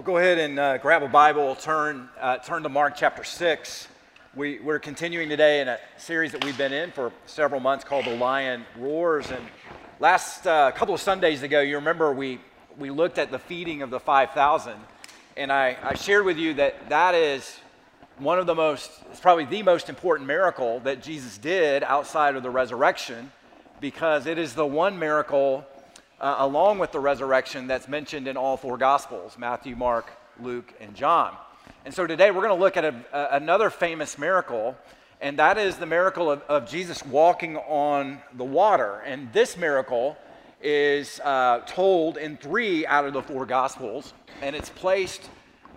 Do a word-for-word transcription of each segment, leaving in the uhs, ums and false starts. We'll go ahead and uh, grab a Bible, turn, uh, turn to Mark chapter six. We, we're continuing today in a series that we've been in for several months called The Lion Roars. And last uh, couple of Sundays ago, you remember we, we looked at the feeding of the five thousand. And I, I shared with you that that is one of the most, it's probably the most important miracle that Jesus did outside of the resurrection, because it is the one miracle Uh, along with the resurrection that's mentioned in all four Gospels, Matthew, Mark, Luke, and John. And so today we're going to look at a, a, another famous miracle, and that is the miracle of, of Jesus walking on the water. And this miracle is uh, told in three out of the four Gospels, and it's placed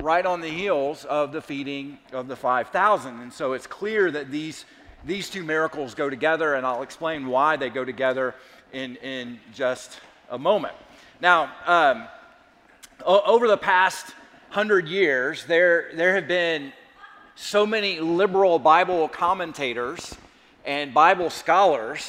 right on the heels of the feeding of the five thousand. And so it's clear that these, these two miracles go together, and I'll explain why they go together in, in just a moment. Now, um, o- over the past hundred years, there there have been so many liberal Bible commentators and Bible scholars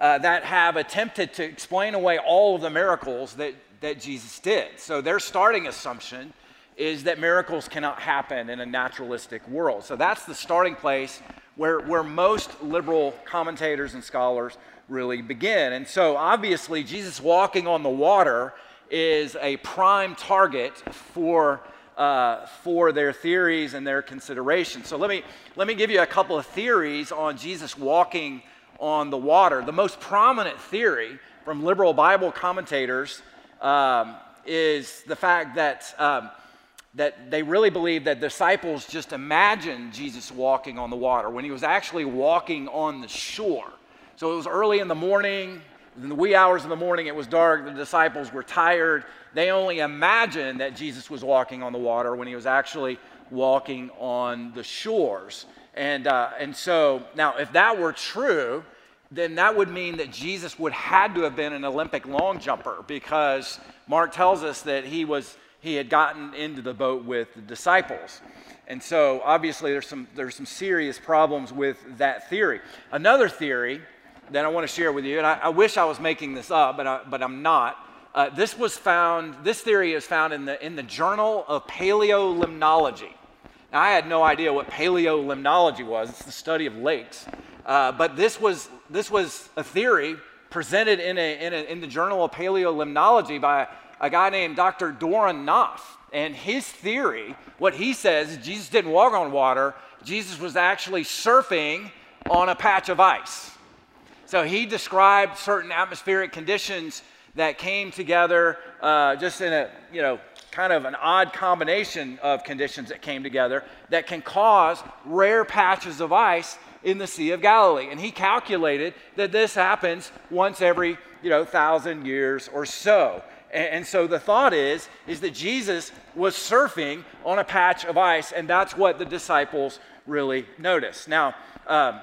uh, that have attempted to explain away all of the miracles that, that Jesus did. So their starting assumption is that miracles cannot happen in a naturalistic world. So that's the starting place where, where most liberal commentators and scholars really begin. And so obviously Jesus walking on the water is a prime target for uh, for their theories and their considerations. So let me let me give you a couple of theories on Jesus walking on the water. The most prominent theory from liberal Bible commentators um, is the fact that um, that they really believe that disciples just imagined Jesus walking on the water when he was actually walking on the shore. So it was early in the morning, in the wee hours of the morning, it was dark, the disciples were tired. They only imagined that Jesus was walking on the water when he was actually walking on the shores. And, uh, and so, now if that were true, then that would mean that Jesus would had to have been an Olympic long jumper, because Mark tells us that he was he had gotten into the boat with the disciples. And so obviously there's some, there's some serious problems with that theory. Another theory that I want to share with you, and I, I wish I was making this up, but, I, but I'm not. Uh, this was found, this theory is found in the, in the Journal of Paleolimnology. Now, I had no idea what paleolimnology was. It's the study of lakes. Uh, but this was, this was a theory presented in, a, in, a, in the Journal of Paleolimnology by a guy named Doctor Doran Nof. And his theory, what he says, is Jesus didn't walk on water. Jesus was actually surfing on a patch of ice. So he described certain atmospheric conditions that came together uh, just in a, you know, kind of an odd combination of conditions that came together that can cause rare patches of ice in the Sea of Galilee. And he calculated that this happens once every, you know, thousand years or so. And, and so the thought is, is that Jesus was surfing on a patch of ice, and that's what the disciples really noticed. Now, um,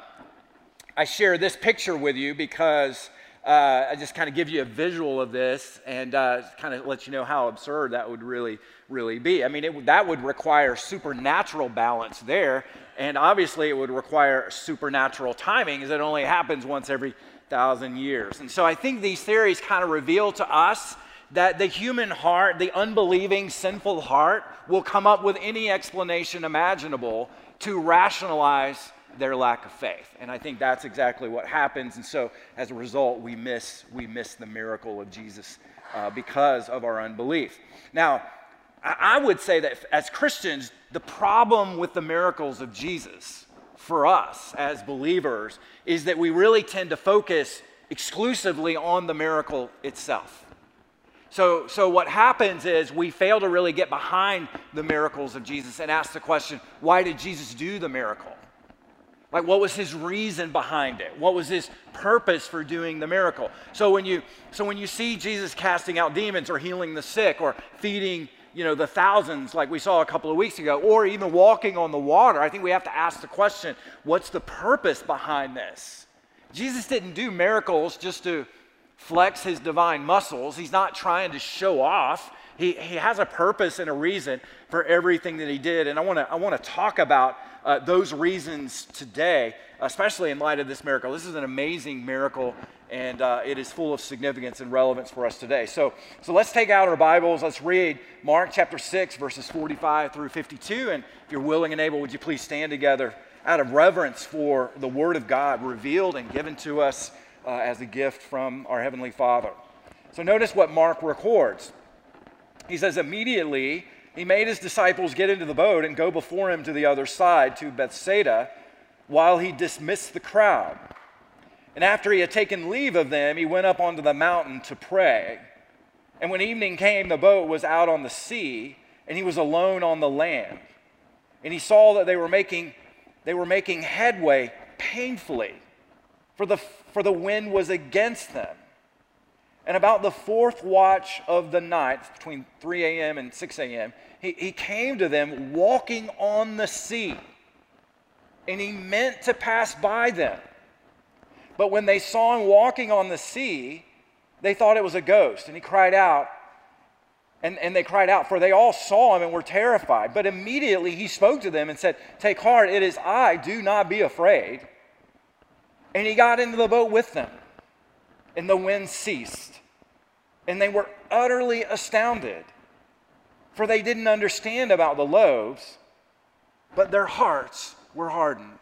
I share this picture with you because uh, I just kind of give you a visual of this and uh, kind of let you know how absurd that would really, really be. I mean, it, that would require supernatural balance there, and obviously it would require supernatural timing, as it only happens once every thousand years. And so I think these theories kind of reveal to us that the human heart, the unbelieving, sinful heart, will come up with any explanation imaginable to rationalize their lack of faith. And I think that's exactly what happens. And so as a result, we miss we miss the miracle of Jesus uh, because of our unbelief. Now, I would say that as Christians, the problem with the miracles of Jesus for us as believers is that we really tend to focus exclusively on the miracle itself. So, so what happens is we fail to really get behind the miracles of Jesus and ask the question, why did Jesus do the miracle? Like, what was his reason behind it? What was his purpose for doing the miracle? So when you so when you see Jesus casting out demons or healing the sick or feeding, you know, the thousands like we saw a couple of weeks ago, or even walking on the water, I think we have to ask the question, what's the purpose behind this? Jesus didn't do miracles just to flex his divine muscles. He's not trying to show off. He, he has a purpose and a reason for everything that he did. And I want to I want to talk about uh, those reasons today, especially in light of this miracle. This is an amazing miracle, and uh, it is full of significance and relevance for us today. So, so let's take out our Bibles. Let's read Mark chapter six, verses forty-five through fifty-two. And if you're willing and able, would you please stand together out of reverence for the Word of God revealed and given to us uh, as a gift from our Heavenly Father. So notice what Mark records. He says, immediately he made his disciples get into the boat and go before him to the other side, to Bethsaida, while he dismissed the crowd. And after he had taken leave of them, he went up onto the mountain to pray. And when evening came, the boat was out on the sea, and he was alone on the land. And he saw that they were making, they were making headway painfully, for the, for the wind was against them. And about the fourth watch of the night, between three a m and six a m, he, he came to them walking on the sea, and he meant to pass by them. But when they saw him walking on the sea, they thought it was a ghost, and he cried out, and, and they cried out, for they all saw him and were terrified. But immediately he spoke to them and said, "Take heart, it is I, do not be afraid." And he got into the boat with them, and the wind ceased, and they were utterly astounded, for they didn't understand about the loaves, but their hearts were hardened.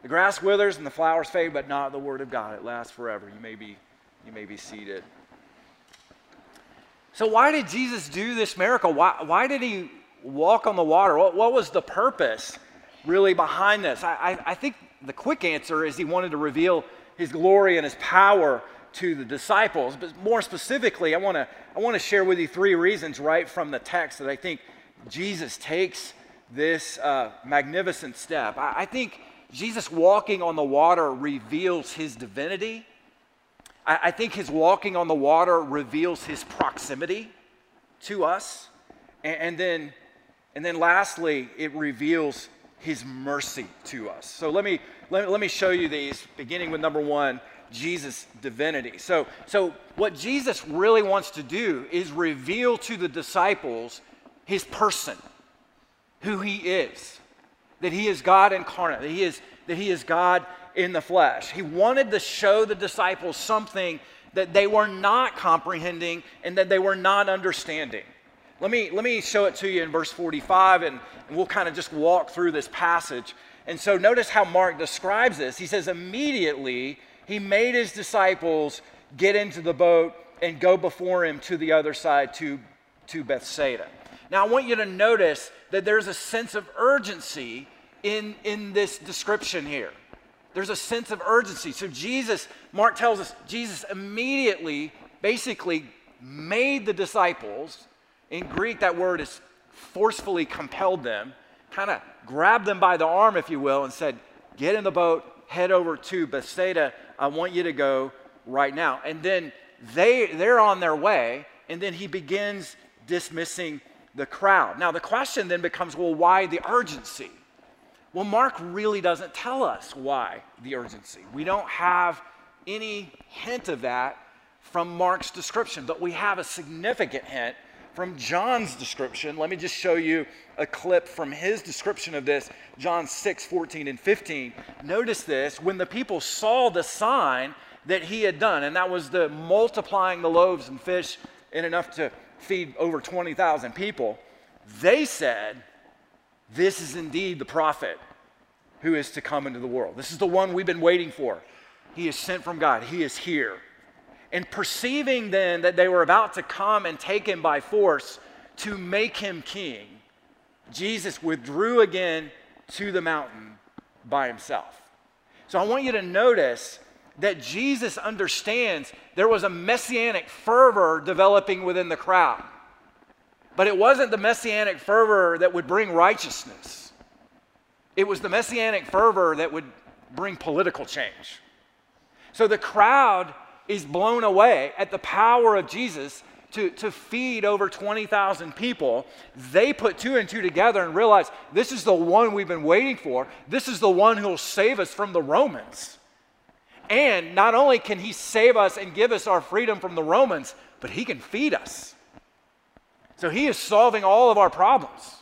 The grass withers and the flowers fade, but not the word of God. It lasts forever. You may be, you may be seated. So why did Jesus do this miracle? Why, why did he walk on the water? What, what was the purpose really behind this? I, I, I think the quick answer is he wanted to reveal his glory and his power to the disciples. But more specifically, I want to I want to share with you three reasons right from the text that I think Jesus takes this uh, magnificent step. I, I think Jesus walking on the water reveals his divinity. I, I think his walking on the water reveals his proximity to us, and, and then and then lastly, it reveals his mercy to us. So let me let, let me show you these, beginning with number one. Jesus' divinity. So, so what Jesus really wants to do is reveal to the disciples his person, who he is, that he is God incarnate, that he is, that he is God in the flesh. He wanted to show the disciples something that they were not comprehending and that they were not understanding. Let me, let me show it to you in verse forty-five, and, and we'll kind of just walk through this passage. And so notice how Mark describes this. He says, immediately he made his disciples get into the boat and go before him to the other side, to, to Bethsaida. Now, I want you to notice that there's a sense of urgency in, in this description here. There's a sense of urgency. So Jesus, Mark tells us, Jesus immediately basically made the disciples, in Greek that word is forcefully compelled them, kind of grabbed them by the arm, if you will, and said, get in the boat, head over to Bethsaida. I want you to go right now. And then they, they're on their way, and then he begins dismissing the crowd. Now, the question then becomes, well, why the urgency? Well, Mark really doesn't tell us why the urgency. We don't have any hint of that from Mark's description, but we have a significant hint from John's description. Let me just show you a clip from his description of this, John six, fourteen and fifteen. Notice this, when the people saw the sign that he had done, and that was the multiplying the loaves and fish and enough to feed over twenty thousand people, they said, this is indeed the prophet who is to come into the world. This is the one we've been waiting for. He is sent from God. He is here. And perceiving then that they were about to come and take him by force to make him king, Jesus withdrew again to the mountain by himself. So I want you to notice that Jesus understands there was a messianic fervor developing within the crowd. But it wasn't the messianic fervor that would bring righteousness. It was the messianic fervor that would bring political change. So the crowd is blown away at the power of Jesus to, to feed over twenty thousand people. They put two and two together and realize this is the one we've been waiting for. This is the one who will save us from the Romans. And not only can he save us and give us our freedom from the Romans, but he can feed us. So he is solving all of our problems.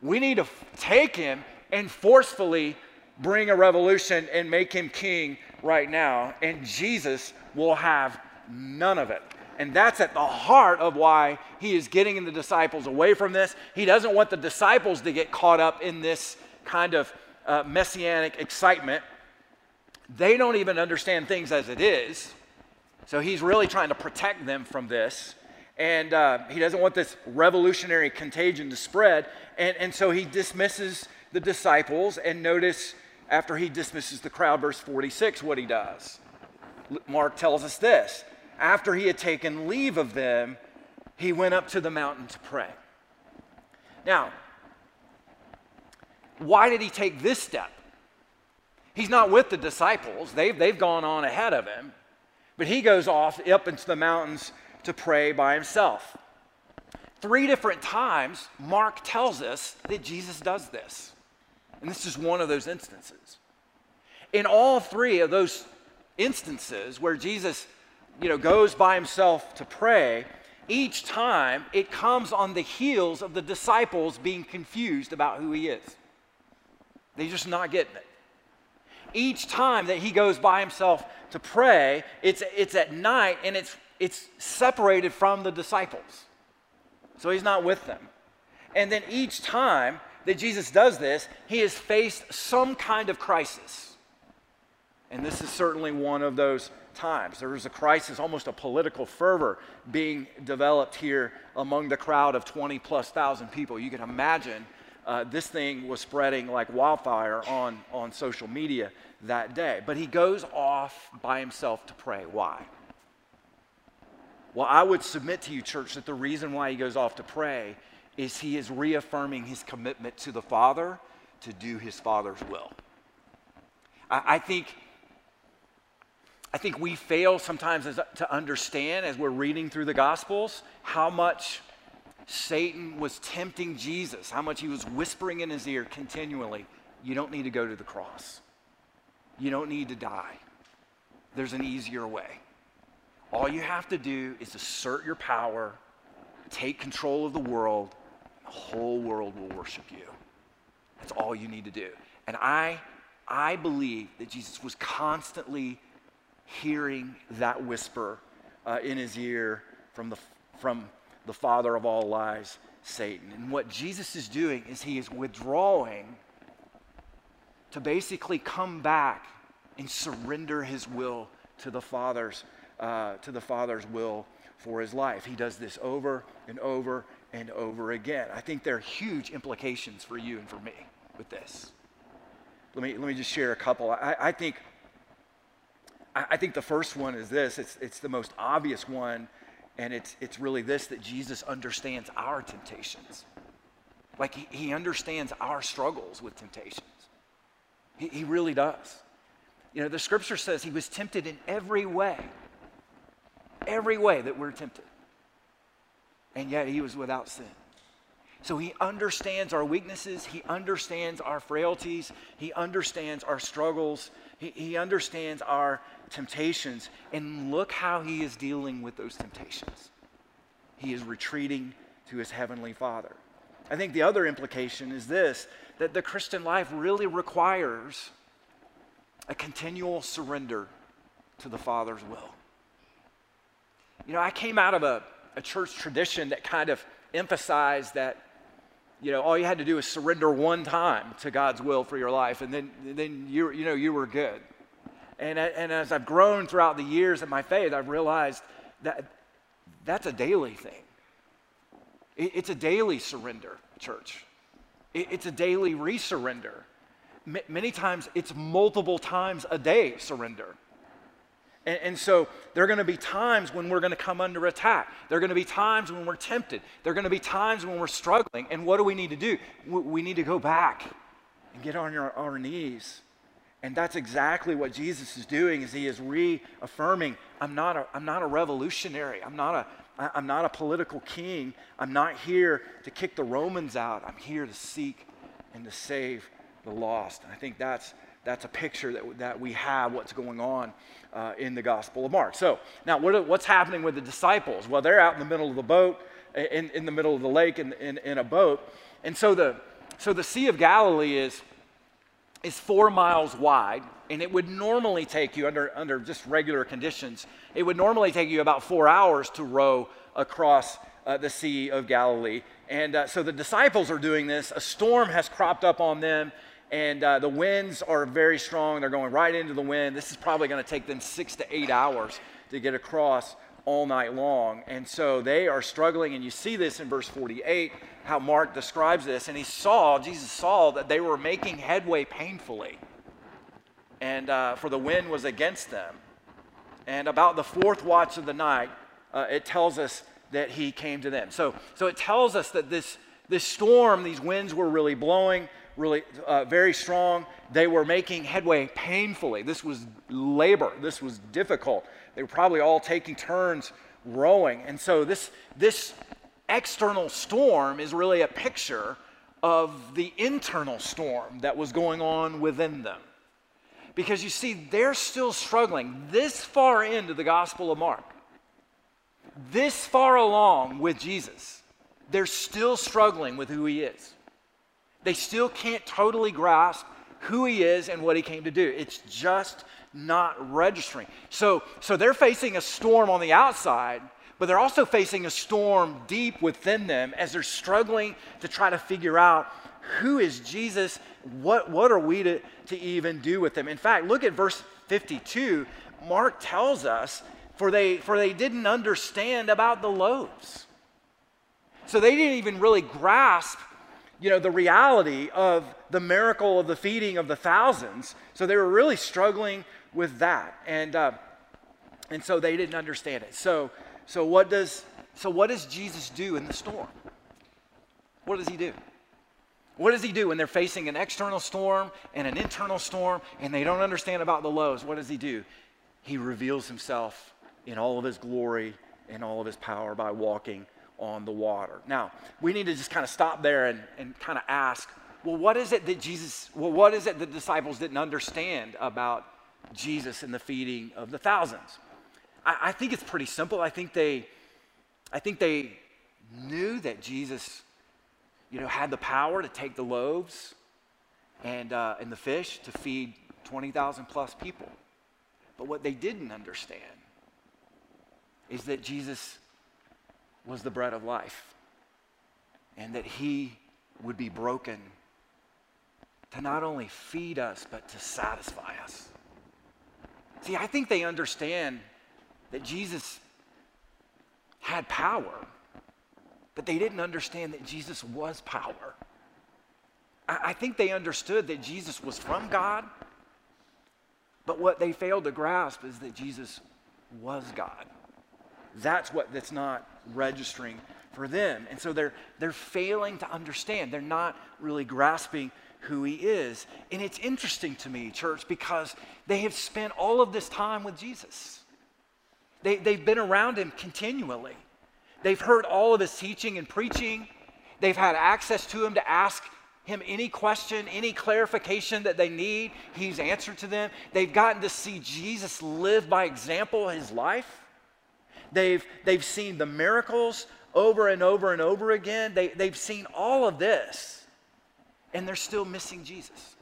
We need to take him and forcefully bring a revolution and make him king right now. And Jesus will have none of it. And that's at the heart of why he is getting the disciples away from this. He doesn't want the disciples to get caught up in this kind of uh, messianic excitement. They don't even understand things as it is. So he's really trying to protect them from this. And uh, he doesn't want this revolutionary contagion to spread. And, and so he dismisses the disciples. And notice after he dismisses the crowd, verse forty-six, what he does. Mark tells us this. After he had taken leave of them, he went up to the mountain to pray. Now, why did he take this step? He's not with the disciples. They've, they've gone on ahead of him. But he goes off up into the mountains to pray by himself. Three different times, Mark tells us that Jesus does this. And this is one of those instances. In all three of those instances where Jesus you know, goes by himself to pray, each time it comes on the heels of the disciples being confused about who he is. They're just not getting it. Each time that he goes by himself to pray, it's, it's at night and it's, it's separated from the disciples. So he's not with them. And then each time that Jesus does this, he has faced some kind of crisis. And this is certainly one of those times. There was a crisis, almost a political fervor being developed here among the crowd of twenty plus thousand people. You can imagine uh, this thing was spreading like wildfire on, on social media that day. But he goes off by himself to pray. Why? Well, I would submit to you, church, that the reason why he goes off to pray is he is reaffirming his commitment to the Father to do his Father's will. I, I think... I think we fail sometimes as, to understand as we're reading through the Gospels how much Satan was tempting Jesus, how much he was whispering in his ear continually, you don't need to go to the cross. You don't need to die. There's an easier way. All you have to do is assert your power, take control of the world, and the whole world will worship you. That's all you need to do. And I, I believe that Jesus was constantly hearing that whisper uh, in his ear from the, from the father of all lies, Satan. And what Jesus is doing is he is withdrawing to basically come back and surrender his will to the Father's, uh, to the Father's will for his life. He does this over and over and over again. I think there are huge implications for you and for me with this. Let me, let me just share a couple. I, I think... I think the first one is this. It's, it's the most obvious one, and it's, it's really this, that Jesus understands our temptations. Like, he, he understands our struggles with temptations. He, he really does. You know, the Scripture says he was tempted in every way, every way that we're tempted, and yet he was without sin. So he understands our weaknesses. He understands our frailties. He understands our struggles. He, he understands our temptations. And look how he is dealing with those temptations. He is retreating to his heavenly Father. I think the other implication is this, that the Christian life really requires a continual surrender to the Father's will. You know, I came out of a, a church tradition that kind of emphasized that you know, all you had to do was surrender one time to God's will for your life, and then, then you, you know, you were good. And, and as I've grown throughout the years in my faith, I've realized that that's a daily thing. It, it's a daily surrender, church. It, it's a daily resurrender. M- many times, it's multiple times a day surrender. And so there are going to be times when we're going to come under attack. There are going to be times when we're tempted. There are going to be times when we're struggling. And what do we need to do? We need to go back and get on our, our knees. And that's exactly what Jesus is doing, is he is reaffirming, I'm not a, I'm not a revolutionary. I'm not a, I'm not a political king. I'm not here to kick the Romans out. I'm here to seek and to save the lost. And I think that's That's a picture that, that we have what's going on uh, in the Gospel of Mark. So now what, what's happening with the disciples? Well, they're out in the middle of the boat. in, in the middle of the lake in, in, in a boat. And so the, so the Sea of Galilee is, is four miles wide, and it would normally take you, under, under just regular conditions, it would normally take you about four hours to row across uh, the Sea of Galilee. And uh, so the disciples are doing this. A storm has cropped up on them, and uh, the winds are very strong. They're going right into the wind. This is probably going to take them six to eight hours to get across all night long. And so they are struggling, and you see this in verse forty-eight, how Mark describes this. And he saw, Jesus saw that they were making headway painfully, and uh, for the wind was against them. And about the fourth watch of the night, uh, it tells us that he came to them. So, so it tells us that this, this storm, these winds were really blowing, really uh, very strong. They were making headway painfully. This was labor. This was difficult. They were probably all taking turns rowing. And so this, this external storm is really a picture of the internal storm that was going on within them. Because you see, they're still struggling this far into the Gospel of Mark. This far along with Jesus, they're still struggling with who he is. They still can't totally grasp who he is and what he came to do. It's just not registering. So, so they're facing a storm on the outside, but they're also facing a storm deep within them as they're struggling to try to figure out who is Jesus, what, what are we to, to even do with him. In fact, look at verse fifty-two. Mark tells us, For they, for they didn't understand about the loaves. So they didn't even really grasp, you know, the reality of the miracle of the feeding of the thousands. So they were really struggling with that, and uh, and so they didn't understand it. So so what does so what does Jesus do in the storm? What does he do? What does he do when they're facing an external storm and an internal storm, and they don't understand about the loaves? What does he do? He reveals himself in all of his glory and all of his power by walking on the water. Now, we need to just kind of stop there and, and kind of ask, well, what is it that Jesus, well, what is it the disciples didn't understand about Jesus and the feeding of the thousands? I, I think it's pretty simple. I think they, I think they knew that Jesus, you know, had the power to take the loaves and, uh, and the fish to feed twenty thousand plus people. But what they didn't understand is that Jesus was the bread of life, and that he would be broken to not only feed us, but to satisfy us. See, I think they understand that Jesus had power, but they didn't understand that Jesus was power. I, I think they understood that Jesus was from God, but what they failed to grasp is that Jesus was God. That's what that's not registering for them. And so they're, they're failing to understand. They're not really grasping who he is. And it's interesting to me, church, because they have spent all of this time with Jesus. They, they've been around him continually. They've heard all of his teaching and preaching. They've had access to him to ask him any question, any clarification that they need. He's answered to them. They've gotten to see Jesus live by example his life. They've, they've seen the miracles over and over and over again. They, they've seen all of this, and they're still missing Jesus.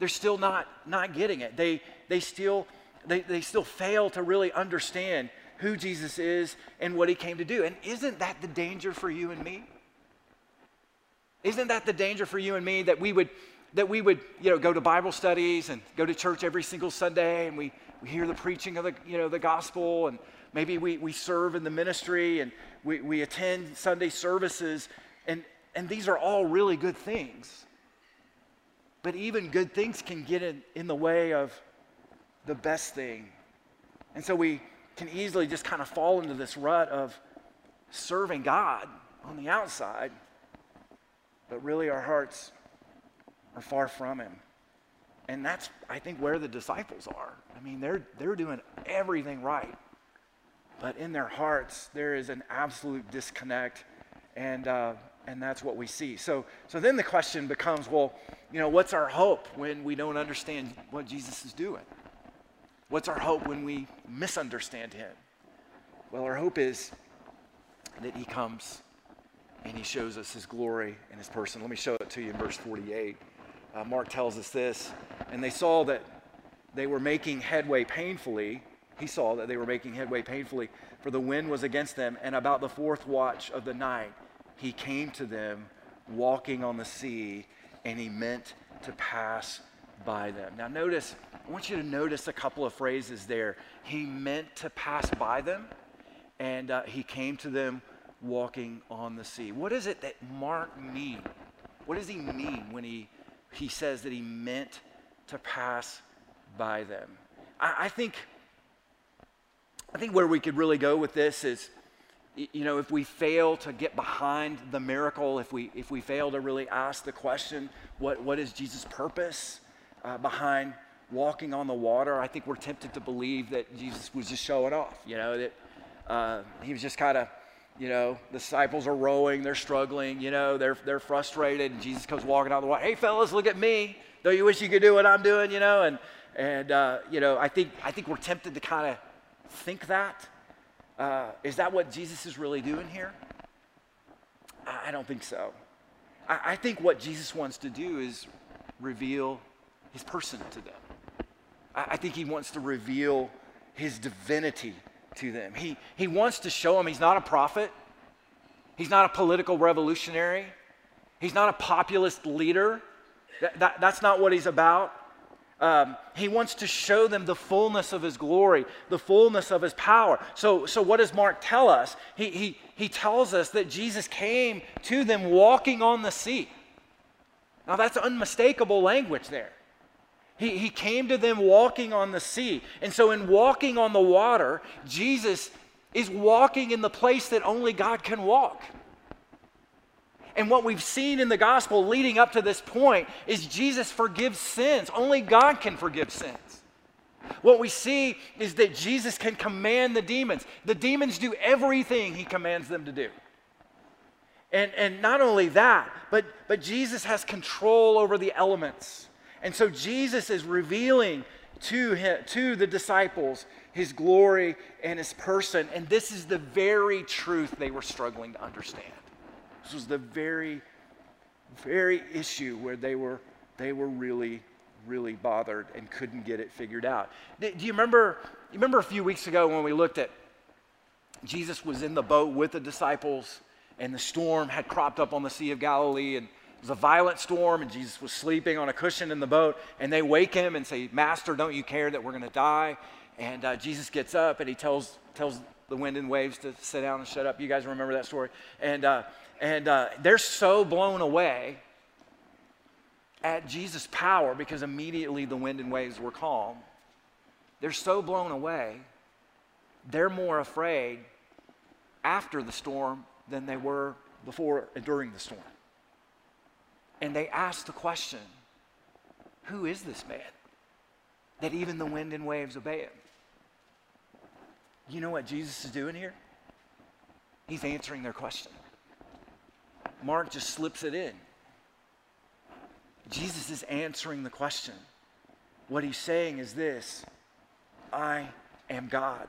They're still not, not getting it. They, they, still, they, they still fail to really understand who Jesus is and what he came to do. And isn't that the danger for you and me? Isn't that the danger for you and me, that we would, that we would, you know, go to Bible studies and go to church every single Sunday, and we, we hear the preaching of the, you know, the gospel, and maybe we, we serve in the ministry, and we, we attend Sunday services, and, and these are all really good things. But even good things can get in, in the way of the best thing. And so we can easily just kind of fall into this rut of serving God on the outside, but really our hearts are far from him. And that's, I think, where the disciples are. I mean, they're, they're doing everything right, but in their hearts, there is an absolute disconnect, and, uh, and that's what we see. So, so then the question becomes, well, you know, what's our hope when we don't understand what Jesus is doing? What's our hope when we misunderstand him? Well, our hope is and then he comes and he shows us his glory and his person. Let me show it to you in verse forty-eight. Uh, Mark tells us this, and they saw that they were making headway painfully. He saw that they were making headway painfully, for the wind was against them. And about the fourth watch of the night, he came to them walking on the sea, and he meant to pass by them. Now notice, I want you to notice a couple of phrases there. He meant to pass by them, and uh, he came to them walking on the sea. What is it that Mark mean? What does he mean when he, he says that he meant to pass by them? I, I think... I think where we could really go with this is, you know, if we fail to get behind the miracle, if we if we fail to really ask the question, what, what is Jesus' purpose uh, behind walking on the water? I think we're tempted to believe that Jesus was just showing off, you know, that uh, he was just kind of, you know, the disciples are rowing, they're struggling, you know, they're, they're frustrated, and Jesus comes walking out of the water. Hey, fellas, look at me. Though you wish you could do what I'm doing, you know, and, and uh, you know, I think, I think we're tempted to kind of think that? Uh, is that what Jesus is really doing here? I, I don't think so. I, I think what Jesus wants to do is reveal his person to them. I, I think he wants to reveal his divinity to them. He, he wants to show them he's not a prophet. He's not a political revolutionary. He's not a populist leader. That, that, that's not what he's about. Um, he wants to show them the fullness of his glory, the fullness of his power. So, so what does Mark tell us? He, he, he tells us that Jesus came to them walking on the sea. Now that's unmistakable language there. He, he came to them walking on the sea. And so in walking on the water, Jesus is walking in the place that only God can walk. And what we've seen in the gospel leading up to this point is Jesus forgives sins. Only God can forgive sins. What we see is that Jesus can command the demons. The demons do everything he commands them to do. And, and not only that, but, but Jesus has control over the elements. And so Jesus is revealing to, him, to the disciples his glory and his person. And this is the very truth they were struggling to understand. This was the very, very issue where they were, they were really, really bothered and couldn't get it figured out. Do you remember, you remember a few weeks ago when we looked at Jesus was in the boat with the disciples and the storm had cropped up on the Sea of Galilee and it was a violent storm and Jesus was sleeping on a cushion in the boat and they wake him and say, Master, don't you care that we're going to die? And uh, Jesus gets up and he tells, tells the wind and waves to sit down and shut up. You guys remember that story? And, uh, And uh, they're so blown away at Jesus' power because immediately the wind and waves were calm. They're so blown away, they're more afraid after the storm than they were before and during the storm. And they ask the question, who is this man that even the wind and waves obey him? You know what Jesus is doing here? He's answering their question. Mark just slips it in. Jesus is answering the question. What he's saying is this, I am God.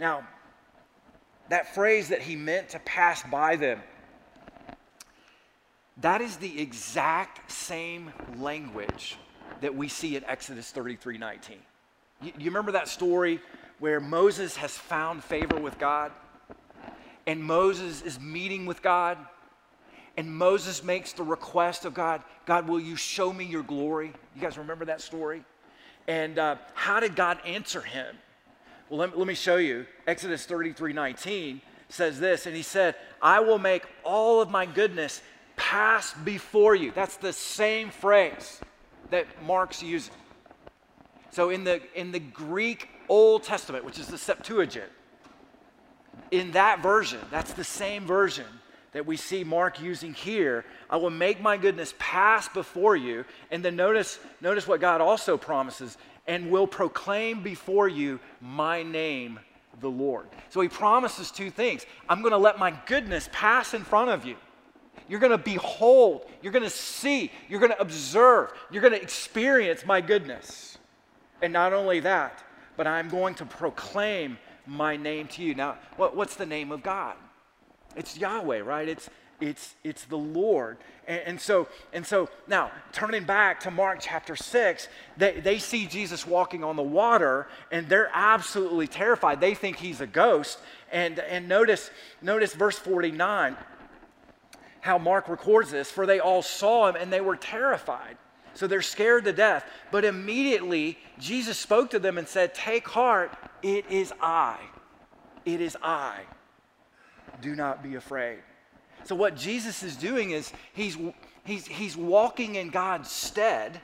Now, that phrase that he meant to pass by them, that is the exact same language that we see in Exodus thirty-three nineteen. You, you remember that story where Moses has found favor with God, and Moses is meeting with God, and Moses makes the request of God, God, will you show me your glory? You guys remember that story? And uh, how did God answer him? Well, let me, let me show you. Exodus thirty-three nineteen says this, and he said, I will make all of my goodness pass before you. That's the same phrase that Mark's using. So in the, in the Greek Old Testament, which is the Septuagint, in that version, that's the same version that we see Mark using here, I will make my goodness pass before you. And then notice, notice what God also promises, and will proclaim before you my name, the Lord. So he promises two things. I'm going to let my goodness pass in front of you. You're going to behold. You're going to see. You're going to observe. You're going to experience my goodness. And not only that, but I'm going to proclaim my name to you. Now, what, what's the name of God? It's Yahweh, right? It's it's it's the Lord. And, and so and so now turning back to Mark chapter six, they, they see Jesus walking on the water, and they're absolutely terrified. They think he's a ghost. And and notice notice verse forty-nine, how Mark records this. For they all saw him and they were terrified. So they're scared to death. But immediately Jesus spoke to them and said, "Take heart, it is I. It is I. Do not be afraid." So what Jesus is doing is he's, he's, he's walking in God's stead,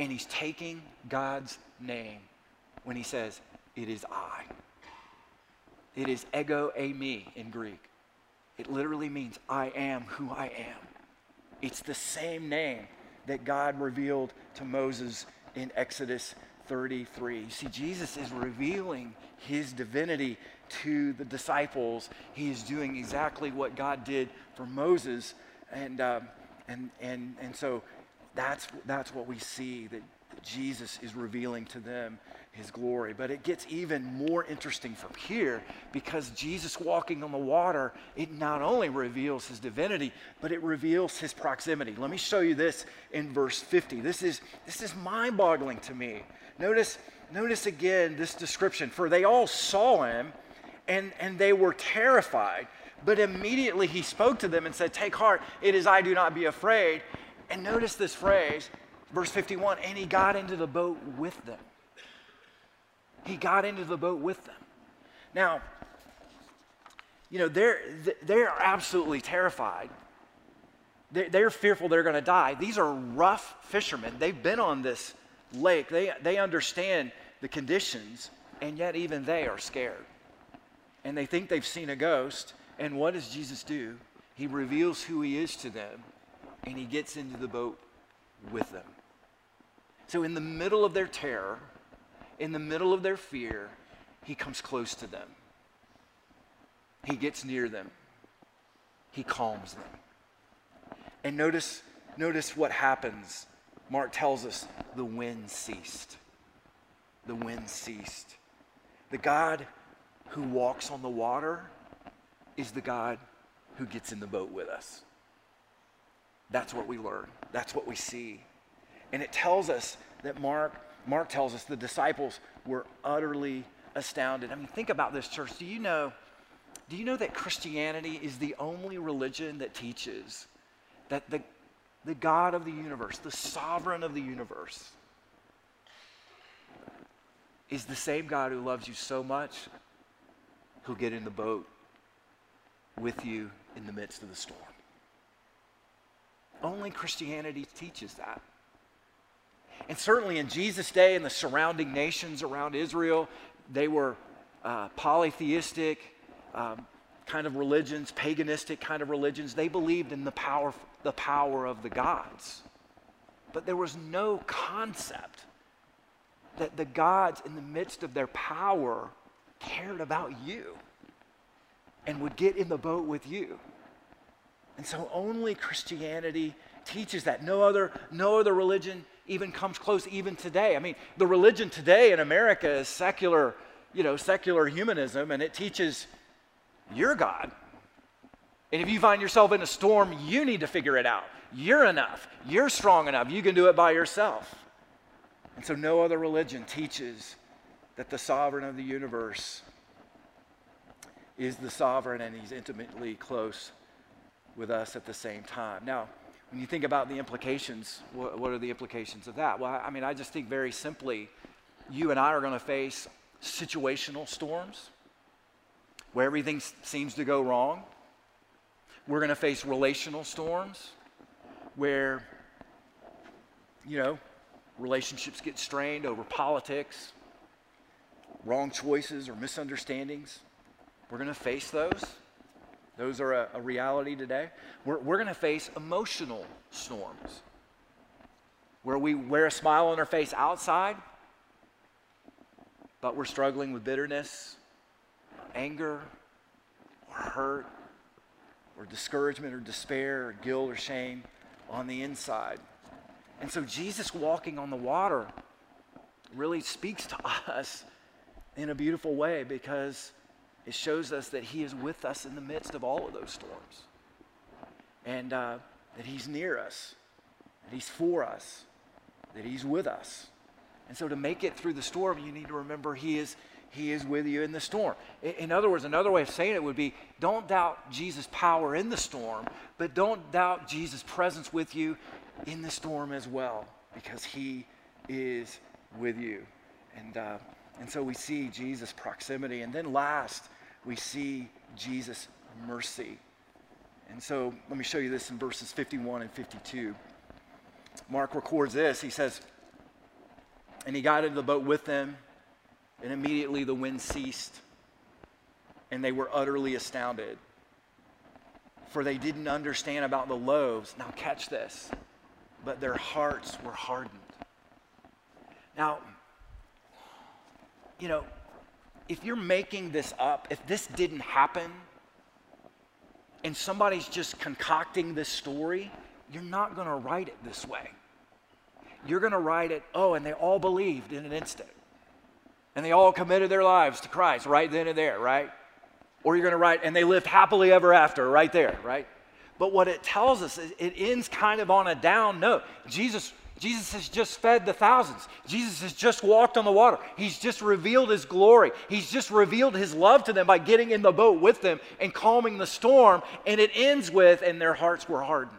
and he's taking God's name when he says, "It is I." It is ego eimi in Greek. It literally means I am who I am. It's the same name that God revealed to Moses in Exodus thirty-three. You see, Jesus is revealing his divinity to the disciples. He is doing exactly what God did for Moses, and um, and and and so that's that's what we see, that Jesus is revealing to them his glory. But it gets even more interesting from here, because Jesus walking on the water, it not only reveals his divinity, but it reveals his proximity. Let me show you this in verse fifty. This is this is mind-boggling to me. Notice notice again this description. For they all saw him and and they were terrified, but immediately he spoke to them and said, "Take heart, it is I, do not be afraid." And notice this phrase, verse fifty-one, and he got into the boat with them. He got into the boat with them. Now, you know, they're, they're absolutely terrified. They're, they're fearful they're going to die. These are rough fishermen. They've been on this lake. They, they understand the conditions, and yet even they are scared. And they think they've seen a ghost. And what does Jesus do? He reveals who he is to them, and he gets into the boat with them. So in the middle of their terror, in the middle of their fear, he comes close to them. He gets near them. He calms them. And notice, notice what happens. Mark tells us the wind ceased. The wind ceased. The God who walks on the water is the God who gets in the boat with us. That's what we learn. That's what we see. And it tells us that Mark, Mark tells us the disciples were utterly astounded. I mean, think about this, church. Do you know, do you know that Christianity is the only religion that teaches that the, the God of the universe, the sovereign of the universe, is the same God who loves you so much, who'll get in the boat with you in the midst of the storm? Only Christianity teaches that. And certainly in Jesus' day, in the surrounding nations around Israel, they were uh, polytheistic um, kind of religions, paganistic kind of religions. They believed in the power, the power of the gods. But there was no concept that the gods, in the midst of their power, cared about you and would get in the boat with you. And so only Christianity teaches that. No other, no other religion even comes close, even today. I mean, the religion today in America is secular, you know, secular humanism, and it teaches you're God. And if you find yourself in a storm, you need to figure it out. You're enough. You're strong enough. You can do it by yourself. And so no other religion teaches that the sovereign of the universe is the sovereign, and he's intimately close with us at the same time. Now, when you think about the implications, what, what are the implications of that? Well, I mean, I just think very simply, you and I are going to face situational storms where everything seems to go wrong. We're going to face relational storms where, you know, relationships get strained over politics, wrong choices or misunderstandings. We're going to face those. Those are a, a reality today. We're, we're going to face emotional storms where we wear a smile on our face outside, but we're struggling with bitterness, or anger, or hurt, or discouragement, or despair, or guilt, or shame on the inside. And so Jesus walking on the water really speaks to us in a beautiful way, because it shows us that he is with us in the midst of all of those storms, and uh, that he's near us, that he's for us, that he's with us. And so to make it through the storm, you need to remember he is, he is with you in the storm. In, in other words, another way of saying it would be, don't doubt Jesus' power in the storm, but don't doubt Jesus' presence with you in the storm as well, because he is with you. And, uh, and so we see Jesus' proximity. And then last, we see Jesus' mercy. And so let me show you this in verses fifty-one and fifty-two. Mark records this. He says, and he got into the boat with them, and immediately the wind ceased, and they were utterly astounded, for they didn't understand about the loaves. Now catch this, but their hearts were hardened. Now, you know, if you're making this up, if this didn't happen, and somebody's just concocting this story, you're not going to write it this way. You're going to write it, oh, and they all believed in an instant. And they all committed their lives to Christ right then and there, right? Or you're going to write, and they lived happily ever after right there, right? But what it tells us is it ends kind of on a down note. Jesus, Jesus has just fed the thousands. Jesus has just walked on the water. He's just revealed his glory. He's just revealed his love to them by getting in the boat with them and calming the storm. And it ends with, and their hearts were hardened.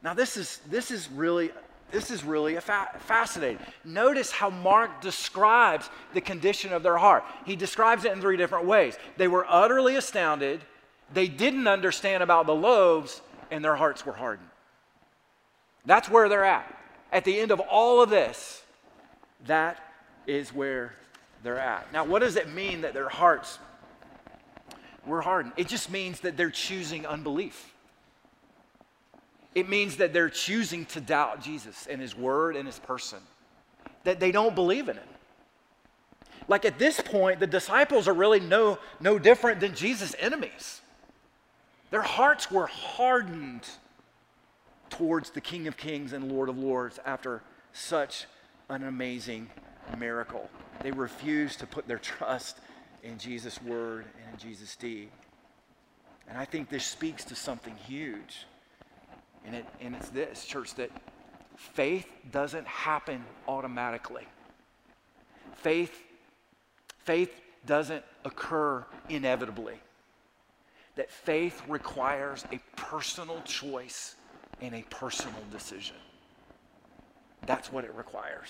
Now this is, this is really, this is really a fa- fascinating. Notice how Mark describes the condition of their heart. He describes it in three different ways. They were utterly astounded, they didn't understand about the loaves, and their hearts were hardened. That's where they're at. At the end of all of this, that is where they're at. Now what does it mean that their hearts were hardened? It just means that they're choosing unbelief. It means that they're choosing to doubt Jesus and his word and his person, that they don't believe in him. Like at this point, the disciples are really no, no different than Jesus' enemies. Their hearts were hardened towards the King of Kings and Lord of Lords after such an amazing miracle. They refused to put their trust in Jesus' word and in Jesus' deed. And I think this speaks to something huge. And, it, and it's this, church, that faith doesn't happen automatically. Faith, faith doesn't occur inevitably. That faith requires a personal choice and a personal decision. That's what it requires.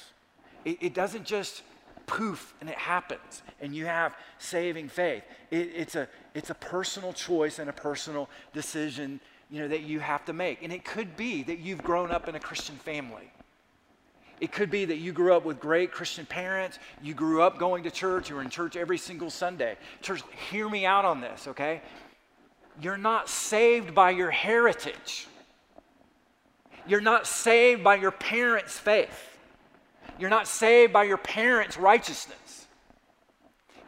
It, it doesn't just poof and it happens and you have saving faith. It, it's, a, it's a personal choice and a personal decision, you know, that you have to make. And it could be that you've grown up in a Christian family. It could be that you grew up with great Christian parents, you grew up going to church, you were in church every single Sunday. Church, hear me out on this, okay? You're not saved by your heritage. You're not saved by your parents' faith. You're not saved by your parents' righteousness.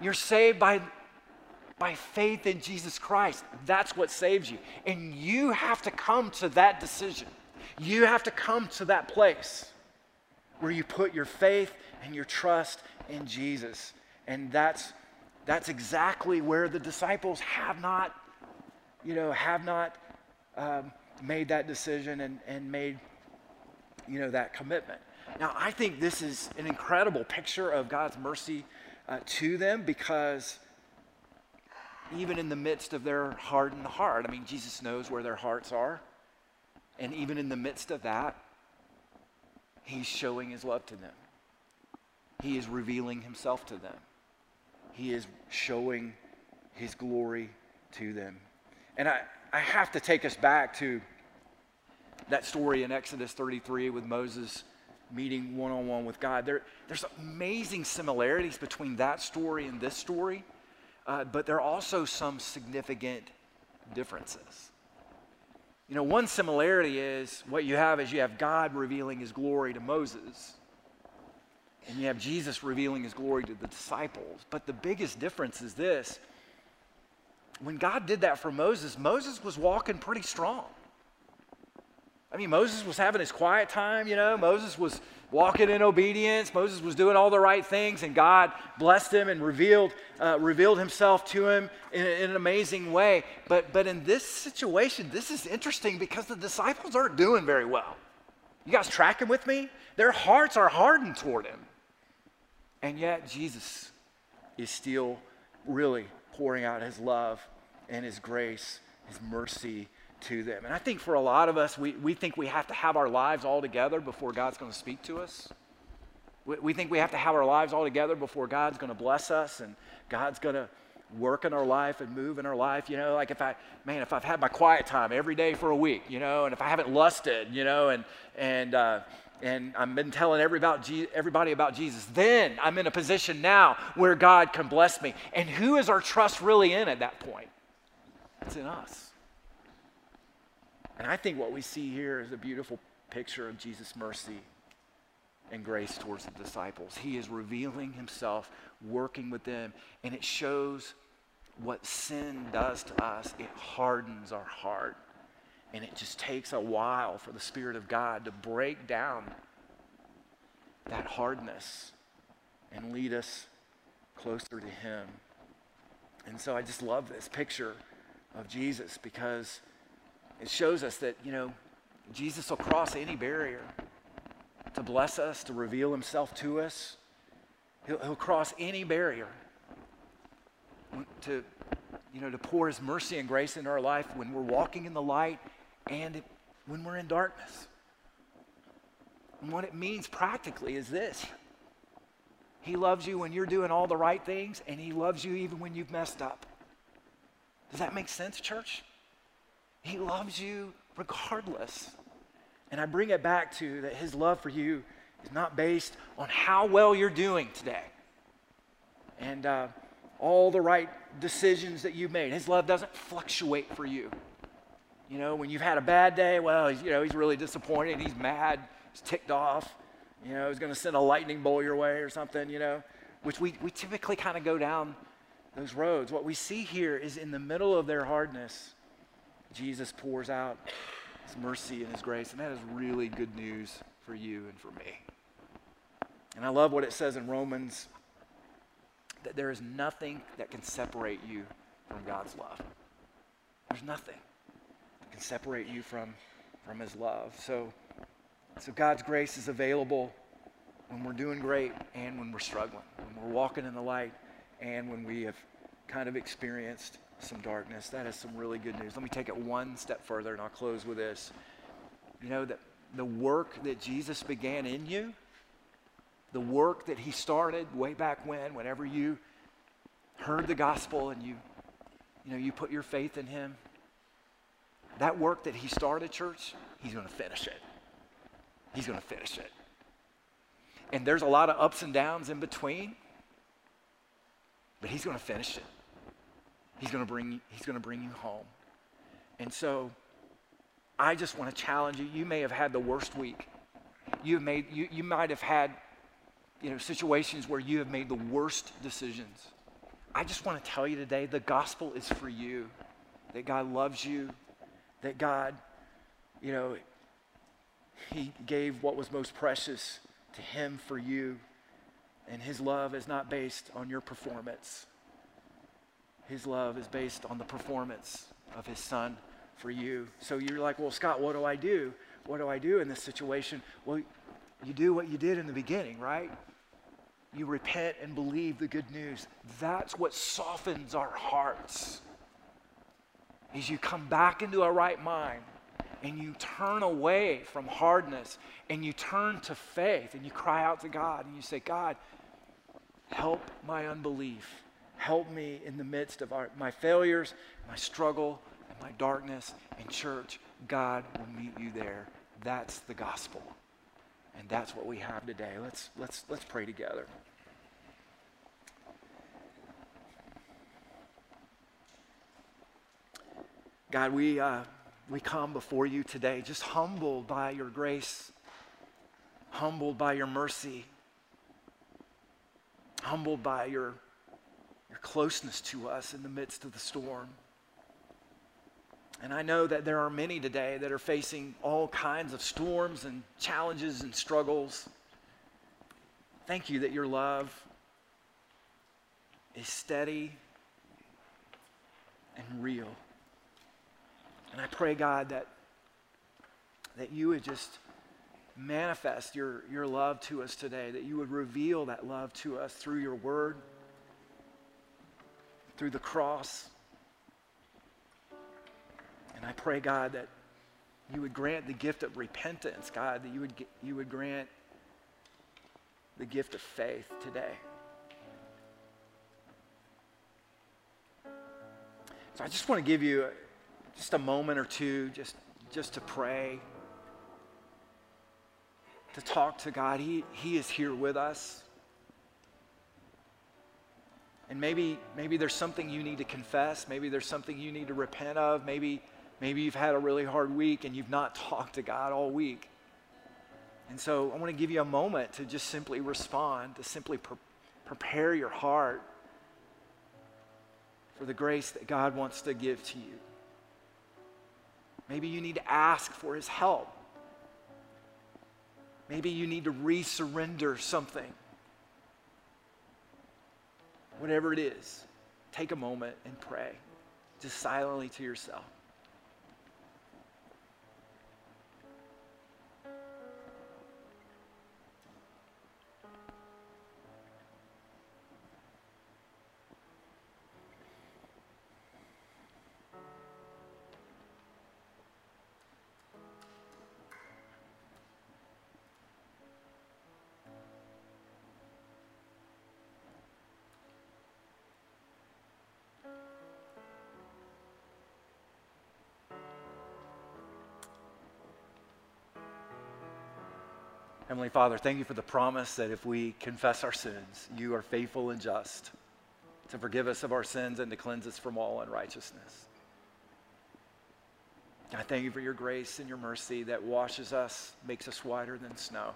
You're saved by By faith in Jesus Christ. That's what saves you. And you have to come to that decision. You have to come to that place where you put your faith and your trust in Jesus. And that's, that's exactly where the disciples have not, you know, have not um, made that decision and, and made, you know, that commitment. Now, I think this is an incredible picture of God's mercy uh, to them, because even in the midst of their hardened heart, I mean, Jesus knows where their hearts are. And even in the midst of that, he's showing his love to them. He is revealing himself to them. He is showing his glory to them. And I, I have to take us back to that story in Exodus thirty-three with Moses meeting one-on-one with God. There, there's amazing similarities between that story and this story. Uh, but there are also some significant differences. You know, one similarity is what you have is you have God revealing his glory to Moses, and you have Jesus revealing his glory to the disciples. But the biggest difference is this. When God did that for Moses, Moses was walking pretty strong. I mean, Moses was having his quiet time, you know. Moses was walking in obedience. Moses was doing all the right things, and God blessed him and revealed, uh, revealed himself to him in, in an amazing way. But, but in this situation, this is interesting because the disciples aren't doing very well. You guys tracking with me? Their hearts are hardened toward him. And yet Jesus is still really pouring out his love and his grace, his mercy to them. And I think for a lot of us, we, we think we have to have our lives all together before God's going to speak to us. We, we think we have to have our lives all together before God's going to bless us and God's going to work in our life and move in our life. You know, like if I, man, if I've had my quiet time every day for a week, you know, and if I haven't lusted, you know, and, and, uh, and I've been telling everybody about Jesus, then I'm in a position now where God can bless me. And who is our trust really in at that point? It's in us. And I think what we see here is a beautiful picture of Jesus' mercy and grace towards the disciples. He is revealing himself, working with them, and it shows what sin does to us. It hardens our heart. And it just takes a while for the Spirit of God to break down that hardness and lead us closer to him. And so I just love this picture of Jesus because it shows us that, you know, Jesus will cross any barrier to bless us, to reveal himself to us. He'll, he'll cross any barrier to, you know, to pour his mercy and grace into our life when we're walking in the light and when we're in darkness. And what it means practically is this. He loves you when you're doing all the right things, and he loves you even when you've messed up. Does that make sense, church? He loves you regardless. And I bring it back to that his love for you is not based on how well you're doing today. And, uh, all the right decisions that you've made. His love doesn't fluctuate for you. You know, when you've had a bad day, well, he's, you know, he's really disappointed, he's mad, he's ticked off, you know, he's gonna send a lightning bolt your way or something, you know, which we, we typically kind of go down those roads. What we see here is in the middle of their hardness, Jesus pours out his mercy and his grace, and that is really good news for you and for me. And I love what it says in Romans, that there is nothing that can separate you from God's love. There's nothing that can separate you from, from his love. So, so God's grace is available when we're doing great and when we're struggling, when we're walking in the light and when we have kind of experienced some darkness. That is some really good news. Let me take it one step further and I'll close with this. You know, that the work that Jesus began in you, the work that he started way back when, whenever you heard the gospel and you, you know, you put your faith in him, that work that he started, church, he's going to finish it. He's going to finish it. And there's a lot of ups and downs in between, but he's going to finish it. He's going to bring, he's going to bring you home. And so I just want to challenge you. You may have had the worst week. You may, you, you might have had, you know, situations where you have made the worst decisions. I just want to tell you today, the gospel is for you, that God loves you, that God, you know, he gave what was most precious to him for you, and his love is not based on your performance. His love is based on the performance of his son for you. So you're like, well, Scott, what do I do? What do I do in this situation? Well, you do what you did in the beginning, right? You repent and believe the good news. That's what softens our hearts. Is you come back into a right mind and you turn away from hardness and you turn to faith and you cry out to God and you say, God, help my unbelief. Help me in the midst of our, my failures, my struggle, and my darkness. And church, God will meet you there. That's the gospel. And that's what we have today. Let's, let's, let's pray together. God, we, uh, we come before you today just humbled by your grace, humbled by your mercy, humbled by your, your closeness to us in the midst of the storm. And I know that there are many today that are facing all kinds of storms and challenges and struggles. Thank you that your love is steady and real. And I pray, God, that, that you would just manifest your, your love to us today, that you would reveal that love to us through your word, through the cross. And I pray, God, that you would grant the gift of repentance, God, that you would, you would grant the gift of faith today. So I just want to give you just a moment or two just, just to pray, to talk to God. He, he is here with us. And maybe, maybe there's something you need to confess. Maybe there's something you need to repent of. Maybe, maybe you've had a really hard week and you've not talked to God all week. And so I want to give you a moment to just simply respond, to simply pre- prepare your heart for the grace that God wants to give to you. Maybe you need to ask for his help. Maybe you need to re-surrender something. Whatever it is, take a moment and pray, just silently to yourself. Heavenly Father, thank you for the promise that if we confess our sins, you are faithful and just to forgive us of our sins and to cleanse us from all unrighteousness. I thank you for your grace and your mercy that washes us, makes us whiter than snow.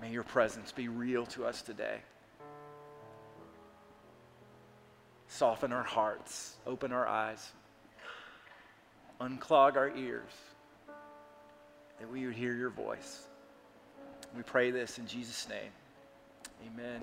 May your presence be real to us today. Soften our hearts, open our eyes, unclog our ears, that we would hear your voice. We pray this in Jesus' name. Amen.